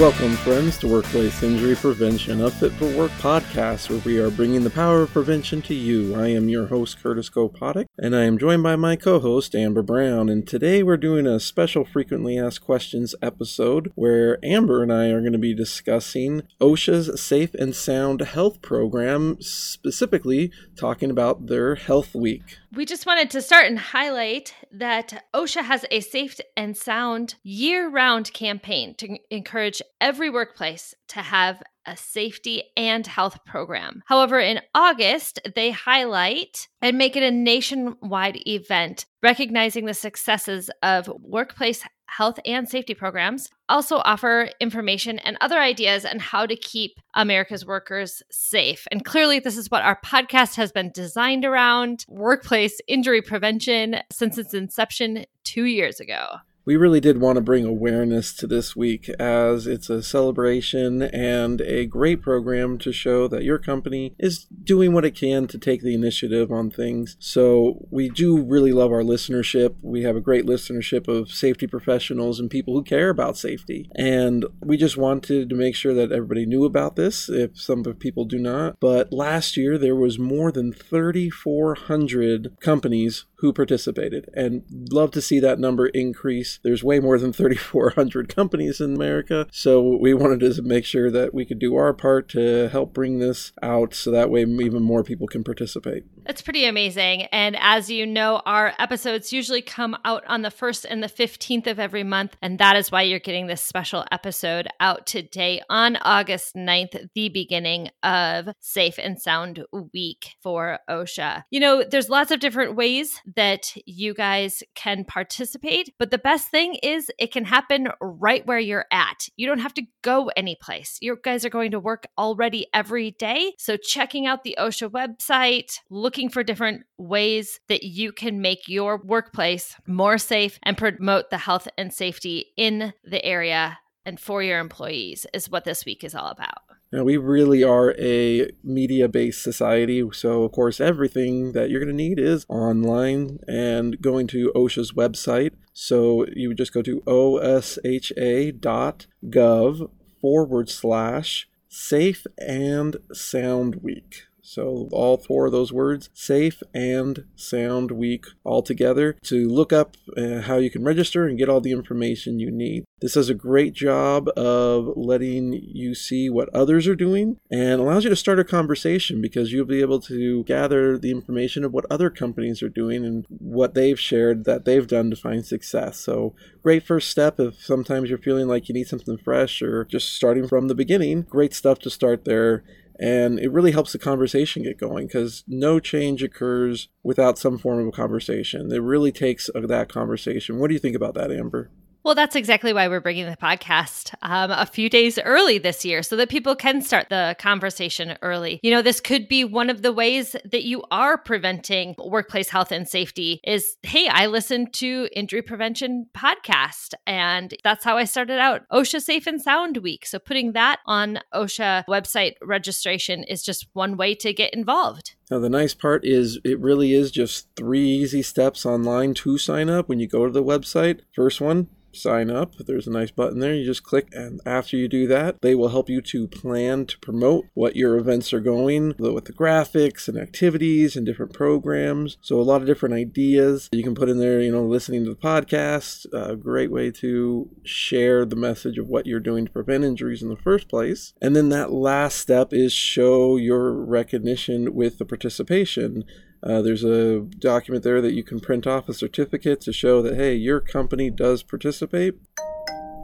Welcome, friends, to Workplace Injury Prevention, a Fit for Work podcast where we are bringing the power of prevention to you. I am your host, Curtis Copodic, and I am joined by my co-host, Amber Brown. And today we're doing a special frequently asked questions episode where Amber and I are going to be discussing OSHA's Safe and Sound Health Program, specifically talking about their Health Week. We just wanted to start and highlight that OSHA has a safe and sound year-round campaign to encourage every workplace to have a safety and health program. However, in August, they highlight and make it a nationwide event, recognizing the successes of workplace health and safety programs, also offer information and other ideas on how to keep America's workers safe. And clearly, this is what our podcast has been designed around, workplace injury prevention, since its inception 2 years ago. We really did want to bring awareness to this week as it's a celebration and a great program to show that your company is doing what it can to take the initiative on things. So we do really love our listenership. We have a great listenership of safety professionals and people who care about safety. And we just wanted to make sure that everybody knew about this, if some people do not. But last year, there was more than 3,400 companies who participated, and love to see that number increase. There's way more than 3,400 companies in America, so we wanted to make sure that we could do our part to help bring this out so that way even more people can participate. That's pretty amazing. And as you know, our episodes usually come out on the 1st and the 15th of every month, and that is why you're getting this special episode out today on August 9th, the beginning of Safe and Sound Week for OSHA. You know, there's lots of different ways that you guys can participate, but the best thing is it can happen right where you're at. You don't have to go anyplace. You guys are going to work already every day, so checking out the OSHA website, looking for different ways that you can make your workplace more safe and promote the health and safety in the area and for your employees is what this week is all about. Now, we really are a media-based society, so of course everything that you're going to need is online and going to OSHA's website. So you would just go to osha.gov/Safe and Sound Week. So all four of those words, Safe and Sound Week, all together to look up how you can register and get all the information you need. This does a great job of letting you see what others are doing and allows you to start a conversation because you'll be able to gather the information of what other companies are doing and what they've shared that they've done to find success. So great first step if sometimes you're feeling like you need something fresh or just starting from the beginning. Great stuff to start there. And it really helps the conversation get going because no change occurs without some form of conversation. It really takes that conversation. What do you think about that, Amber? Well, that's exactly why we're bringing the podcast a few days early this year so that people can start the conversation early. You know, this could be one of the ways that you are preventing workplace health and safety is, hey, I listened to Injury Prevention Podcast, and that's how I started out OSHA Safe and Sound Week. So putting that on OSHA website registration is just one way to get involved. Now, the nice part is it really is just 3 easy steps online to sign up when you go to the website. First one, sign up. There's a nice button there. You just click, and after you do that, they will help you to plan to promote what your events are going with the graphics and activities and different programs. So a lot of different ideas you can put in there, you know, listening to the podcast, a great way to share the message of what you're doing to prevent injuries in the first place. And then that last step is show your recognition with the participation. There's a document there that you can print off a certificate to show that, hey, your company does participate.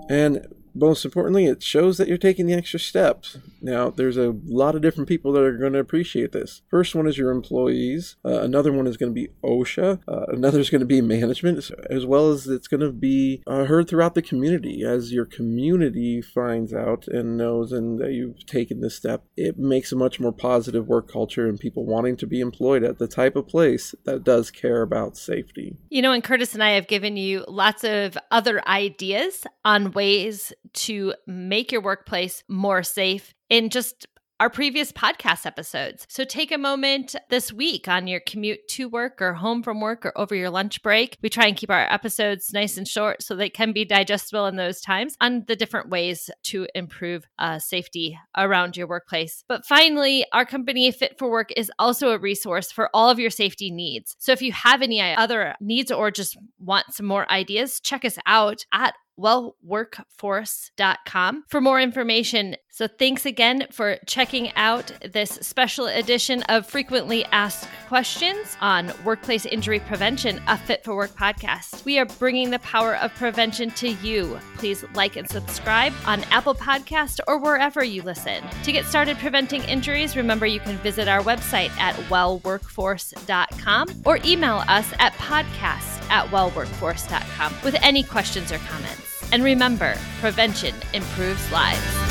And most importantly, it shows that you're taking the extra steps. Now, there's a lot of different people that are going to appreciate this. First one is your employees. Another one is going to be OSHA. Another is going to be management, as well as it's going to be heard throughout the community. As your community finds out and knows and that you've taken this step, it makes a much more positive work culture and people wanting to be employed at the type of place that does care about safety. You know, and Curtis and I have given you lots of other ideas on ways to make your workplace more safe in just our previous podcast episodes. So take a moment this week on your commute to work or home from work or over your lunch break. We try and keep our episodes nice and short so they can be digestible in those times, on the different ways to improve safety around your workplace. But finally, our company Fit for Work is also a resource for all of your safety needs. So if you have any other needs or just want some more ideas, check us out at wellworkforce.com for more information. So thanks again for checking out this special edition of Frequently Asked Questions on Workplace Injury Prevention, a Fit for Work podcast. We are bringing the power of prevention to you. Please like and subscribe on Apple Podcasts or wherever you listen. To get started preventing injuries, remember you can visit our website at wellworkforce.com or email us at podcast@wellworkforce.com with any questions or comments. And remember, prevention improves lives.